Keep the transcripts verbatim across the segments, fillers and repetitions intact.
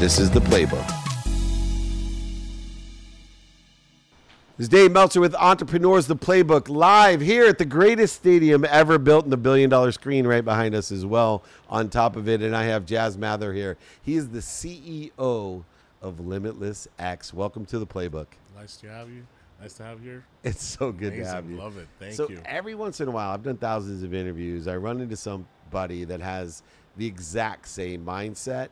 This is the playbook. This is Dave Meltzer with Entrepreneurs, The Playbook, live here at the greatest stadium ever built, and the billion-dollar screen right behind us as well on top of it. And I have Jas Mathur here. He is the C E O of Limitless X. Welcome to The Playbook. Nice to have you. Nice to have you here. It's so good Amazing. to have you. Love it. Thank so you. So every once in a while, I've done thousands of interviews. I run into somebody that has the exact same mindset,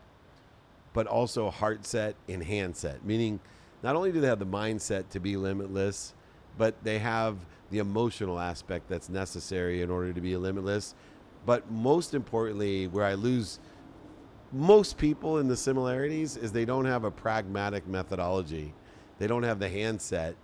but also heart set and hand set, meaning not only do they have the mindset to be limitless, but they have the emotional aspect that's necessary in order to be limitless. But most importantly, where I lose most people in the similarities is they don't have a pragmatic methodology. They don't have the handset.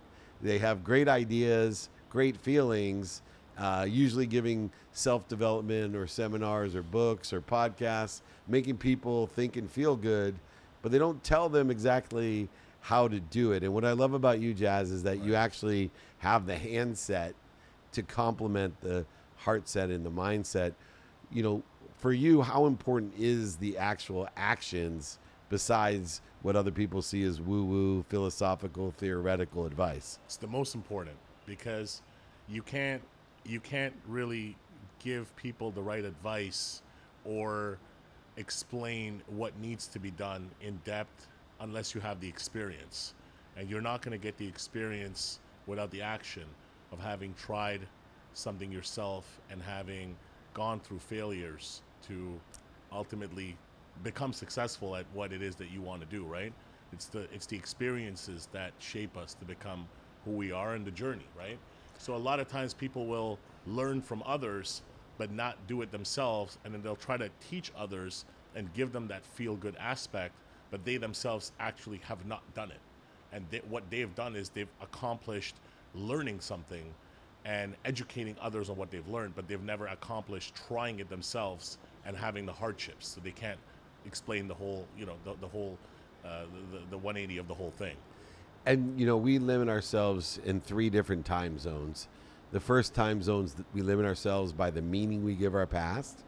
They have great ideas, great feelings, uh, usually giving self-development or seminars or books or podcasts, making people think and feel good, but they don't tell them exactly how to do it. And what I love about you, Jas, is that right. you actually have the handset to complement the heart set and the mindset. You know, for you, how important is the actual actions besides what other people see as woo-woo, philosophical, theoretical advice? It's the most important, because you can't you can't really give people the right advice or explain what needs to be done in depth unless you have the experience. And you're not going to get the experience without the action of having tried something yourself and having gone through failures to ultimately become successful at what it is that you want to do, right? It's the it's the experiences that shape us to become who we are, in the journey, right? So a lot of times people will learn from others but not do it themselves, and then they'll try to teach others and give them that feel-good aspect, but they themselves actually have not done it. And they, what they've done is they've accomplished learning something and educating others on what they've learned, but they've never accomplished trying it themselves and having the hardships. So they can't explain the whole, you know, the, the whole, uh, the, the one eighty of the whole thing. And, you know, we limit ourselves in three different time zones. The first time zones, we limit ourselves by the meaning we give our past.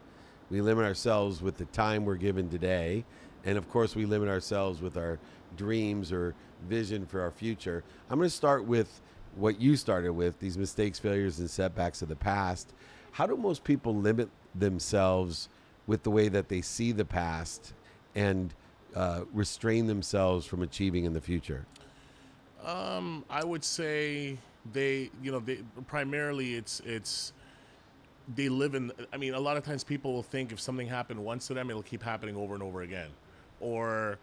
We limit ourselves with the time we're given today. And of course, we limit ourselves with our dreams or vision for our future. I'm going to start with what you started with, these mistakes, failures, and setbacks of the past. How do most people limit themselves with the way that they see the past and uh, restrain themselves from achieving in the future? Um, I would say they, you know, they primarily it's it's they live in. I mean, a lot of times people will think if something happened once to them, it'll keep happening over and over again, or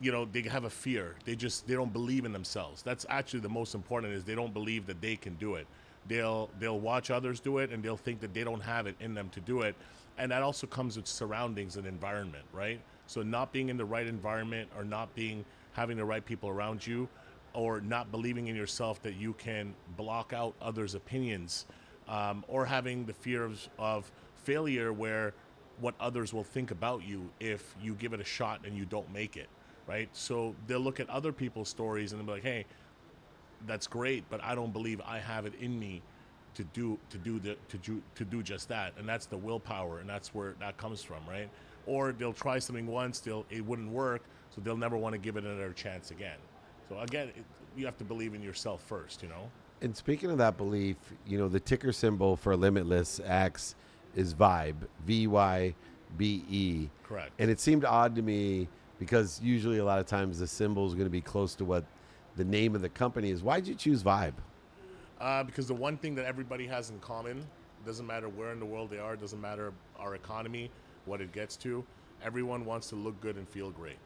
you know, they have a fear. They just they don't believe in themselves. That's actually the most important, is they don't believe that they can do it. They'll they'll watch others do it and they'll think that they don't have it in them to do it. And that also comes with surroundings and environment, right? So not being in the right environment, or not being having the right people around you, or not believing in yourself that you can block out others' opinions, um, or having the fear of, of failure, where what others will think about you if you give it a shot and you don't make it, right? So they'll look at other people's stories and they'll be like, hey, that's great, but I don't believe I have it in me to do to do the to do to do just that. And that's the willpower, and that's where that comes from, right? Or they'll try something once, they'll it wouldn't work, so they'll never want to give it another chance again. So again, it, you have to believe in yourself first, you know? And speaking of that belief, you know, the ticker symbol for Limitless X is Vibe, V Y B E. Correct. And it seemed odd to me, because usually a lot of times the symbol is going to be close to what the name of the company is. Why'd you choose Vibe? Uh, because the one thing that everybody has in common, doesn't matter where in the world they are, doesn't matter our economy, what it gets to, everyone wants to look good and feel great.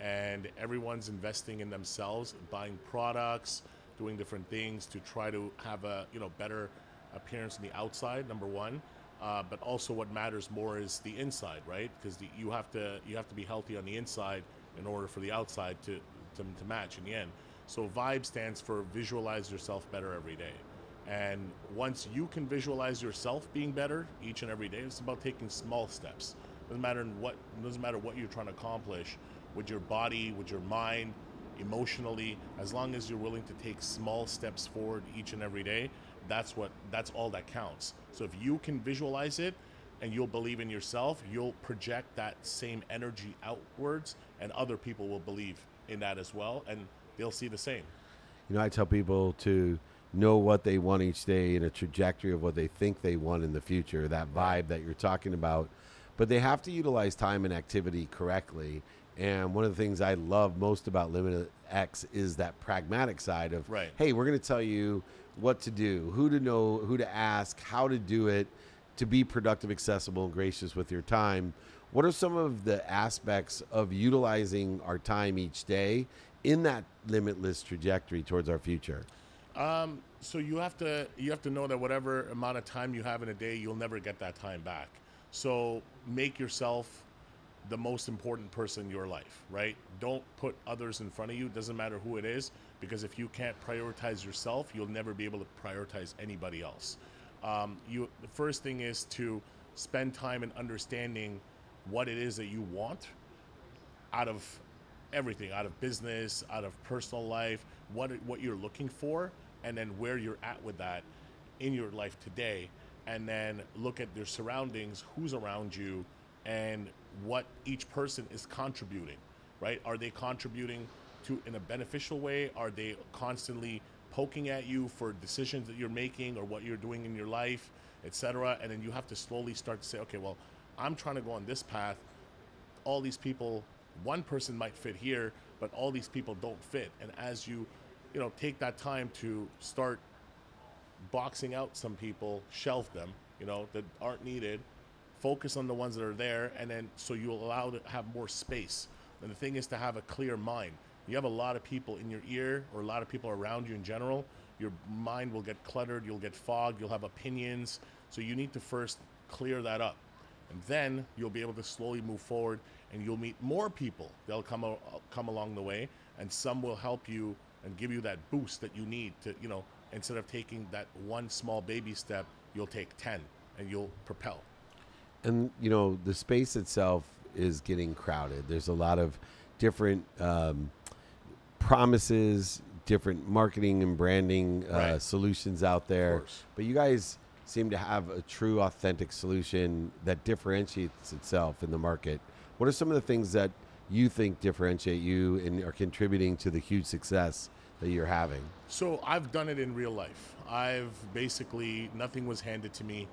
And everyone's investing in themselves, buying products, doing different things to try to have a, you know, better appearance on the outside, number one. Uh, but also what matters more is the inside, right? Because you have to you have to be healthy on the inside in order for the outside to, to, to match in the end. So Vibe stands for visualize yourself better every day. And once you can visualize yourself being better each and every day, it's about taking small steps. Doesn't matter what doesn't matter what you're trying to accomplish with your body, with your mind, emotionally, as long as you're willing to take small steps forward each and every day, that's what that's all that counts. So if you can visualize it and you'll believe in yourself, you'll project that same energy outwards, and other people will believe in that as well, and they'll see the same. You know, I tell people to know what they want each day and a trajectory of what they think they want in the future, that vibe that you're talking about. But they have to utilize time and activity correctly. And one of the things I love most about Limitless X is that pragmatic side of, right. hey, we're going to tell you what to do, who to know, who to ask, how to do it, to be productive, accessible, and gracious with your time. What are some of the aspects of utilizing our time each day in that limitless trajectory towards our future? Um, so you have to you have to know that whatever amount of time you have in a day, you'll never get that time back. So make yourself the most important person in your life, right? Don't put others in front of you. It doesn't matter who it is, because if you can't prioritize yourself, you'll never be able to prioritize anybody else. Um, you, the first thing is to spend time in understanding what it is that you want out of everything, out of business, out of personal life, what what you're looking for, and then where you're at with that in your life today. And then look at your surroundings, who's around you, and what each person is contributing, right? Are they contributing to in a beneficial way? Are they constantly poking at you for decisions that you're making or what you're doing in your life, et cetera? And then you have to slowly start to say, okay, well, I'm trying to go on this path. All these people, one person might fit here, but all these people don't fit. And as you, you know, take that time to start boxing out some people, shelve them, you know, that aren't needed, focus on the ones that are there, and then so you'll allow to have more space. And the thing is to have a clear mind. You have a lot of people in your ear or a lot of people around you in general, your mind will get cluttered, you'll get fogged, you'll have opinions. So you need to first clear that up. And then you'll be able to slowly move forward and you'll meet more people. They'll come a, come along the way, and some will help you and give you that boost that you need to, you know, instead of taking that one small baby step, you'll take ten and you'll propel. And, you know, the space itself is getting crowded. There's a lot of different um, promises, different marketing and branding uh, right. solutions out there. But you guys seem to have a true, authentic solution that differentiates itself in the market. What are some of the things that you think differentiate you and are contributing to the huge success that you're having? So I've done it in real life. I've basically, nothing was handed to me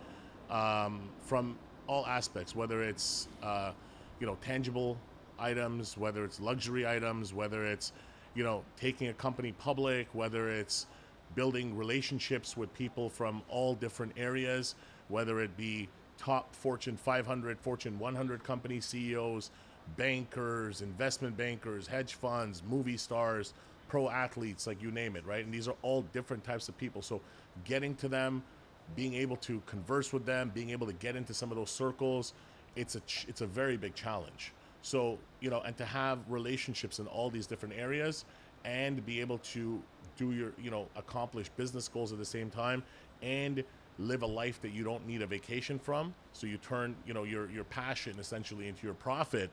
um, from all aspects, whether it's, uh, you know, tangible items, whether it's luxury items, whether it's, you know, taking a company public, whether it's building relationships with people from all different areas, whether it be top Fortune five hundred, Fortune one hundred company C E Os, bankers, investment bankers, hedge funds, movie stars, pro athletes, like you name it, right? And these are all different types of people. So getting to them, being able to converse with them, being able to get into some of those circles, it's a ch- it's a very big challenge. So, you know, and to have relationships in all these different areas and be able to do your, you know, accomplish business goals at the same time and live a life that you don't need a vacation from. So you turn, you know, your your passion essentially into your profit.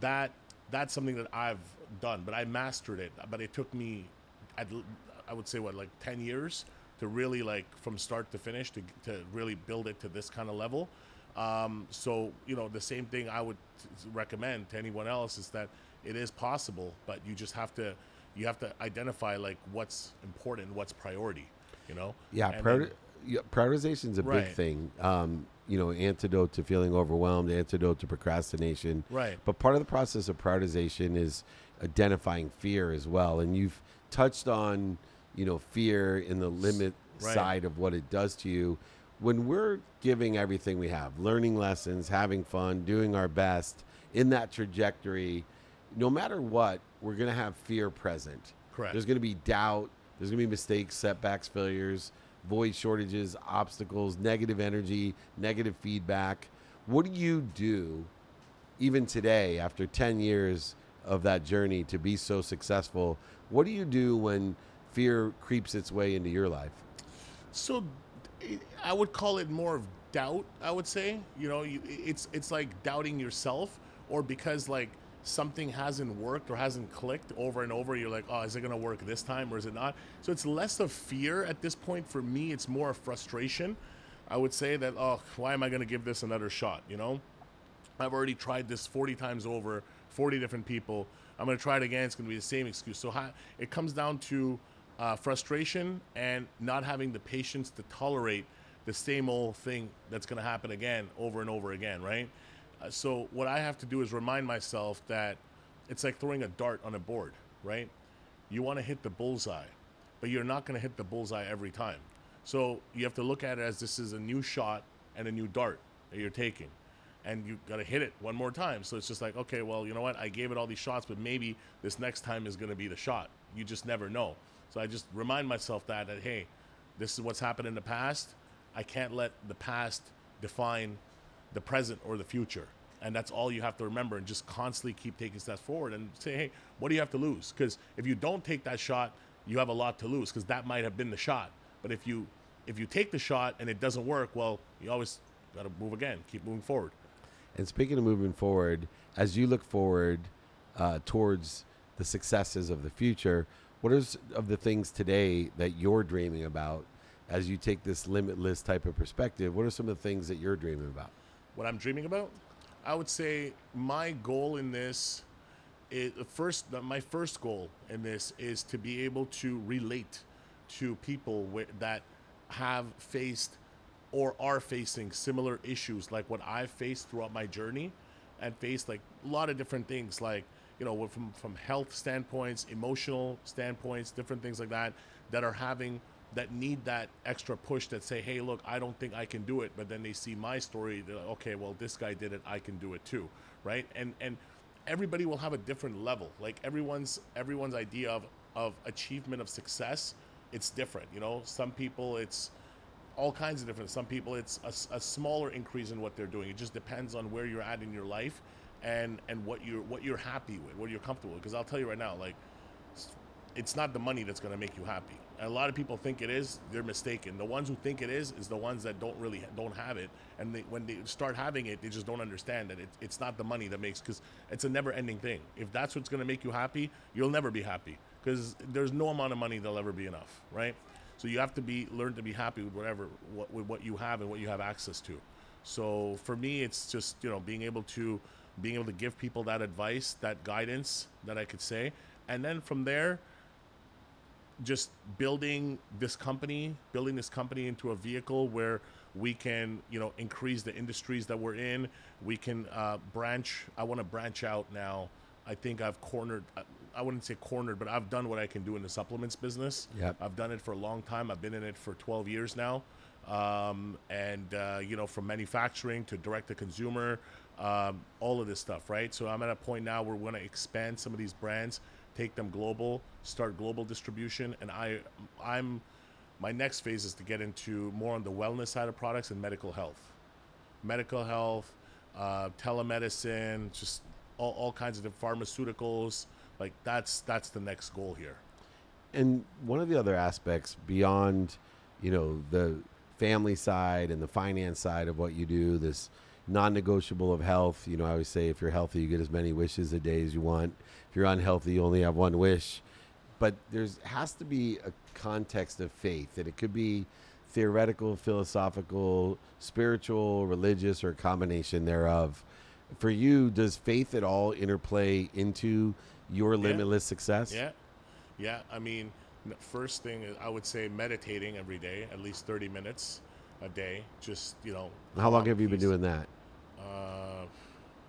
That that's something that I've done, but I mastered it. But it took me, I'd, I would say what, like ten years to really, like, from start to finish, to to really build it to this kind of level. Um, so, you know, the same thing I would recommend to anyone else is that it is possible, but you just have to, you have to identify, like, what's important, what's priority, you know? Yeah, priori- then, prioritization is a right. big thing. Um, you know, antidote to feeling overwhelmed, antidote to procrastination. Right. But part of the process of prioritization is identifying fear as well. And you've touched on, you know, fear in the limit right. side of what it does to you. When we're giving everything we have, learning lessons, having fun, doing our best in that trajectory, no matter what, we're going to have fear present. Correct. There's going to be doubt. There's going to be mistakes, setbacks, failures, void, shortages, obstacles, negative energy, negative feedback. What do you do even today after ten years of that journey to be so successful? What do you do when fear creeps its way into your life? So I would call it more of doubt, I would say. You know, you, it's it's like doubting yourself, or because, like, something hasn't worked or hasn't clicked over and over, you're like, oh, is it going to work this time or is it not? So it's less of fear at this point for me. It's more of frustration I would say that, oh, why am I going to give this another shot? You know, I've already tried this forty times over, forty different people. I'm going to try it again. It's going to be the same excuse. So how, it comes down to uh, frustration and not having the patience to tolerate the same old thing that's going to happen again, over and over again, right? Uh, so what I have to do is remind myself that it's like throwing a dart on a board, right? You want to hit the bullseye, but you're not going to hit the bullseye every time. So you have to look at it as this is a new shot and a new dart that you're taking. And you got to hit it one more time. So it's just like, okay, well, you know what? I gave it all these shots, but maybe this next time is going to be the shot. You just never know. So I just remind myself that, that, hey, this is what's happened in the past. I can't let the past define the present or the future. And that's all you have to remember, and just constantly keep taking steps forward and say, hey, what do you have to lose? Because if you don't take that shot, you have a lot to lose, because that might have been the shot. But if you if you take the shot and it doesn't work, well, you always got to move again, keep moving forward. And speaking of moving forward, as you look forward uh, towards the successes of the future, what are of the things today that you're dreaming about as you take this limitless type of perspective? What are some of the things that you're dreaming about? What I'm dreaming about? I would say my goal in this, is first, my first goal in this is to be able to relate to people with, that have faced or are facing similar issues like what I've faced throughout my journey, and faced like a lot of different things, like, you know, from, from health standpoints, emotional standpoints, different things like that, that are having, that need that extra push, that say, hey, look, I don't think I can do it. But then they see my story. They're like, okay, well, this guy did it. I can do it too. Right. And, and everybody will have a different level. Like everyone's, everyone's idea of, of achievement, of success, it's different. You know, some people it's all kinds of different. Some people it's a, a smaller increase in what they're doing. It just depends on where you're at in your life and, and what you're, what you're happy with, what you're comfortable with. Cause I'll tell you right now, like, it's not the money that's going to make you happy. A lot of people think it is. They're mistaken. The ones who think it is is the ones that don't really ha- don't have it. And they, when they start having it, they just don't understand that it, it's not the money that makes, because it's a never-ending thing. If that's what's going to make you happy, you'll never be happy, because there's no amount of money that'll ever be enough, right? So you have to be learn to be happy with whatever what, with what you have and what you have access to. So for me, it's just, you know, being able to being able to give people that advice, that guidance that I could say, and then from there, just building this company, building this company into a vehicle where we can, you know, increase the industries that we're in. We can uh, branch. I want to branch out now. I think I've cornered. I wouldn't say cornered, but I've done what I can do in the supplements business. Yep. I've done it for a long time. I've been in it for twelve years now. Um, and, uh, you know, from manufacturing to direct to consumer, um, all of this stuff, right? So I'm at a point now where we want to expand some of these brands, take them global, start global distribution. And I, I'm, my next phase is to get into more on the wellness side of products and medical health, medical health, uh, telemedicine, just all, all kinds of pharmaceuticals. Like that's, that's the next goal here. And one of the other aspects beyond, you know, the family side and the finance side of what you do, this non-negotiable of health, you know, I always say if you're healthy, you get as many wishes a day as you want. If you're unhealthy, you only have one wish. But there's has to be a context of faith, and it could be theoretical, philosophical, spiritual, religious, or a combination thereof. For you, does faith at all interplay into your limitless yeah. success? Yeah. Yeah. I mean, first thing I would say meditating every day, at least thirty minutes a day. Just, you know, how long have you been doing that? Uh,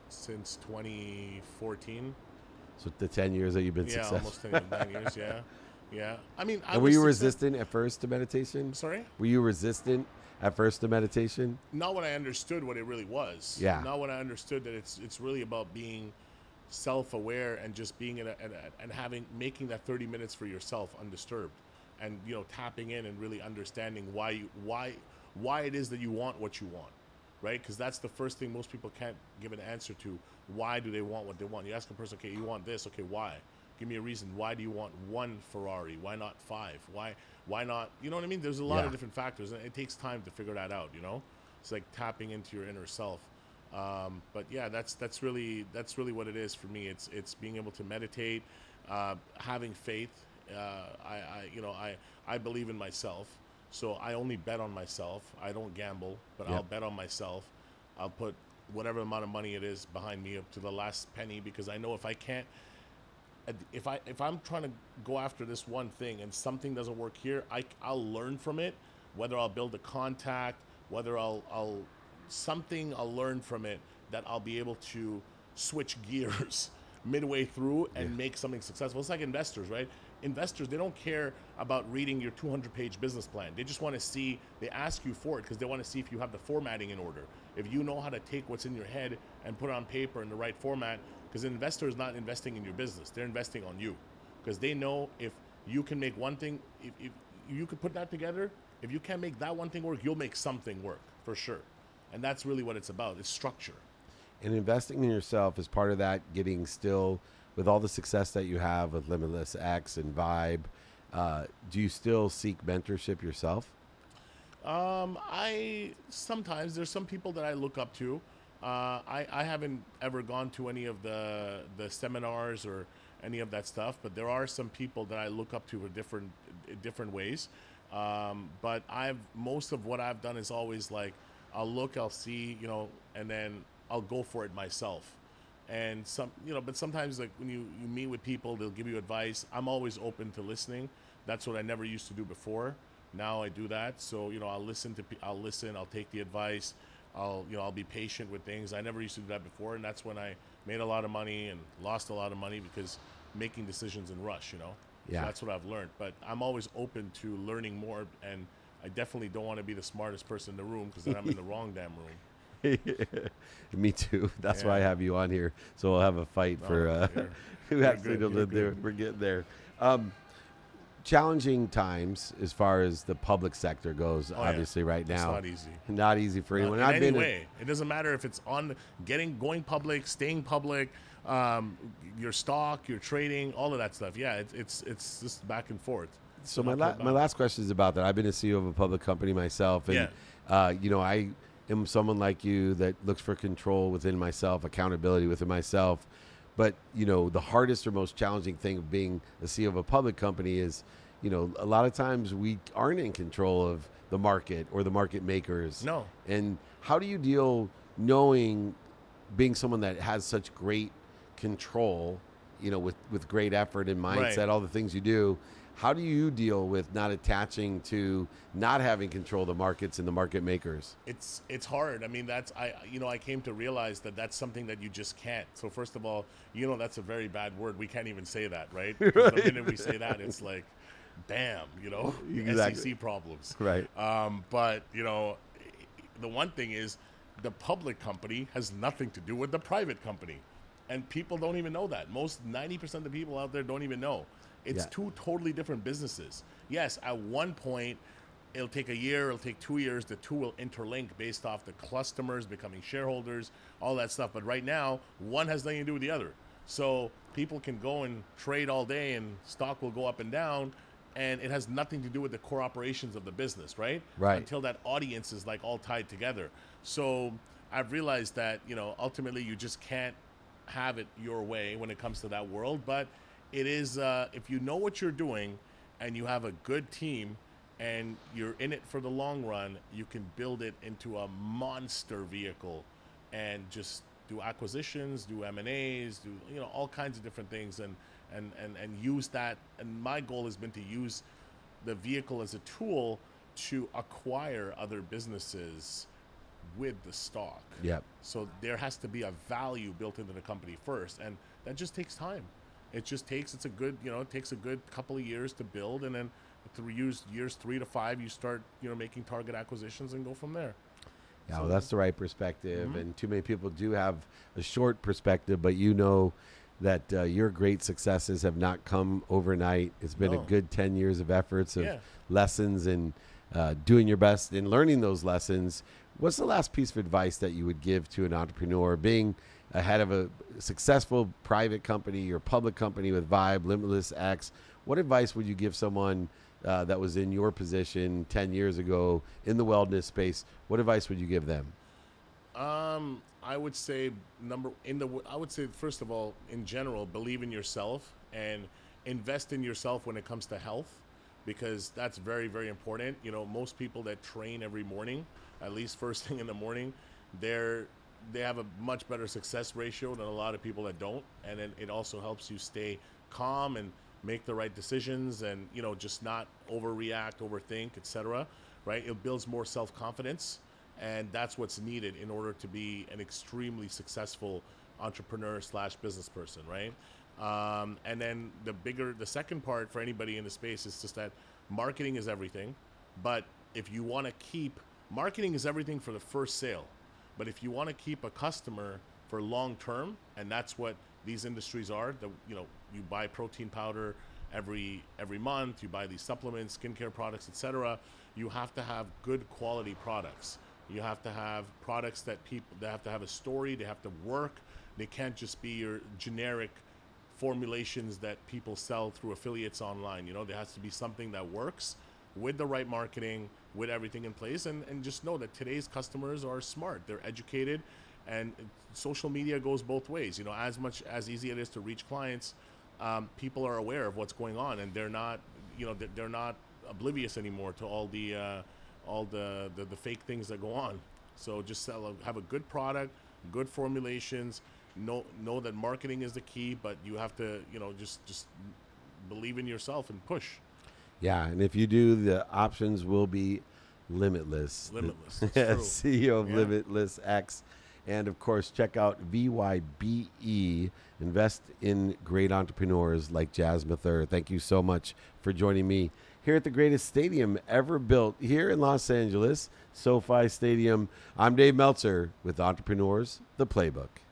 since twenty fourteen. So the ten years that you've been yeah, successful. Yeah, almost ten, nine years. Yeah. Yeah. I mean, I and were you success- resistant at first to meditation? Sorry? Were you resistant at first to meditation? Not when I understood what it really was. Yeah. Not when I understood that it's, it's really about being self-aware and just being in a, in a, and having, making that thirty minutes for yourself undisturbed, and, you know, tapping in and really understanding why you, why, why it is that you want what you want, right? Because that's the first thing most people can't give an answer to. Why do they want what they want? You ask a person, okay, you want this. Okay, why? Give me a reason. Why do you want one Ferrari? Why not five? Why, why not? You know what I mean? There's a lot yeah. of different factors, and it takes time to figure that out, you know? It's like tapping into your inner self. Um, but yeah, that's, that's really, that's really what it is for me. It's, it's being able to meditate, uh, having faith. Uh, I, I, you know, I, I believe in myself. So I only bet on myself. I don't gamble, but yep. I'll bet on myself. I'll put whatever amount of money it is behind me up to the last penny, because I know if I can't, if I if I'm trying to go after this one thing and something doesn't work here, I I'll learn from it. Whether I'll build a contact, whether I'll I'll something I'll learn from it that I'll be able to switch gears midway through and yeah. make something successful. It's like investors, right? Investors, they don't care about reading your two hundred page business plan. They just want to see, they ask you for it because they want to see if you have the formatting in order. If you know how to take what's in your head and put it on paper in the right format, because an investor is not investing in your business. They're investing on you, because they know if you can make one thing, if, if you could put that together, if you can't make that one thing work, you'll make something work for sure. And that's really what it's about. It's structure. And investing in yourself is part of that, getting still with all the success that you have with Limitless X and Vibe. Uh, do you still seek mentorship yourself? Um, I sometimes there's some people that I look up to. Uh, I, I haven't ever gone to any of the the seminars or any of that stuff, but there are some people that I look up to in different different ways. Um, but I've most of what I've done is always like I'll look, I'll see, you know, and then I'll go for it myself. And some, you know, but sometimes like when you, you meet with people, they'll give you advice. I'm always open to listening. That's what I never used to do before. Now I do that. So, you know, I'll listen to, I'll listen, I'll take the advice. I'll, you know, I'll be patient with things. I never used to do that before. And that's when I made a lot of money and lost a lot of money, because making decisions in rush, you know, yeah. So that's what I've learned, but I'm always open to learning more. And I definitely don't want to be the smartest person in the room, because then I'm in the wrong damn room. Me too. That's yeah. why I have you on here. So we'll have a fight oh, for uh, who you're actually to live there. We're getting there. Um, challenging times as far as the public sector goes, oh, obviously, yeah. right it's now. It's not easy. Not easy for anyone. Uh, in I've any been way. A, it doesn't matter if it's on getting, going public, staying public, um, your stock, your trading, all of that stuff. Yeah, it, it's it's just back and forth. So I'm my la- my last question is about that. I've been a C E O of a public company myself. And, yeah. uh, you know, I... am someone like you that looks for control within myself, accountability within myself. But, you know, the hardest or most challenging thing of being a C E O of a public company is, you know, a lot of times we aren't in control of the market or the market makers. No. And how do you deal knowing, being someone that has such great control, you know, with, with great effort and mindset, right. all the things you do, how do you deal with not attaching to not having control of the markets and the market makers? It's it's hard. I mean, that's I you know I came to realize that that's something that you just can't. So first of all, you know that's a very bad word. We can't even say that, right? Because right. the minute we say that, it's like, damn, you know, exactly. S E C problems. Right. Um, but you know, the one thing is, the public company has nothing to do with the private company, and people don't even know that. Most ninety percent of the people out there don't even know. It's yeah. two totally different businesses. Yes, at one point, it'll take a year, it'll take two years, the two will interlink based off the customers becoming shareholders, all that stuff. But right now, one has nothing to do with the other. So people can go and trade all day and stock will go up and down, and it has nothing to do with the core operations of the business, right? Right. Until that audience is like all tied together. So I've realized that, you know, ultimately you just can't have it your way when it comes to that world, but it is, uh, if you know what you're doing and you have a good team and you're in it for the long run, you can build it into a monster vehicle and just do acquisitions, do M and A's, do, you know, all kinds of different things and, and, and, and use that. And my goal has been to use the vehicle as a tool to acquire other businesses with the stock. Yep. So there has to be a value built into the company first. And that just takes time. It just takes, it's a good, you know, it takes a good couple of years to build. And then through years, years three to five, you start, you know, making target acquisitions and go from there. Yeah, so, well, that's the right perspective. Mm-hmm. And too many people do have a short perspective, but you know that uh, your great successes have not come overnight. It's been no. a good ten years of efforts, of yeah. lessons and uh, doing your best and learning those lessons. What's the last piece of advice that you would give to an entrepreneur being ahead of a successful private company or public company with Vibe, Limitless X? What advice would you give someone uh, that was in your position ten years ago in the wellness space? What advice would you give them? Um, I would say number in the, I would say, first of all, in general, believe in yourself and invest in yourself when it comes to health. because that's very, very important. You know, most people that train every morning, at least first thing in the morning, they're they have a much better success ratio than a lot of people that don't. And then it also helps you stay calm and make the right decisions and, you know, just not overreact, overthink, et cetera. Right? It builds more self-confidence, and that's what's needed in order to be an extremely successful entrepreneur slash business person, right? Um, and then the bigger, the second part for anybody in the space is just that marketing is everything. But if you want to keep, marketing is everything for the first sale. But if you want to keep a customer for long term, and that's what these industries are, the, you know, you buy protein powder every every month, you buy these supplements, skincare products, et cetera. You have to have good quality products. You have to have products that people, they have to have a story, they have to work. They can't just be your generic formulations that people sell through affiliates online. You know, there has to be something that works with the right marketing, with everything in place. And, and just know that today's customers are smart, they're educated, and social media goes both ways. You know, as much as easy it is to reach clients, um, people are aware of what's going on, and they're not, you know, they're not oblivious anymore to all the, uh, all the, the, the fake things that go on. So just sell, a, have a good product, good formulations. Know, know that marketing is the key, but you have to, you know, just, just believe in yourself and push. Yeah, and if you do, the options will be limitless. Limitless. C E O of yeah. Limitless X. And, of course, check out V Y B E. Invest in great entrepreneurs like Jas Mathur. Thank you so much for joining me here at the greatest stadium ever built here in Los Angeles, SoFi Stadium. I'm Dave Meltzer with Entrepreneurs, The Playbook.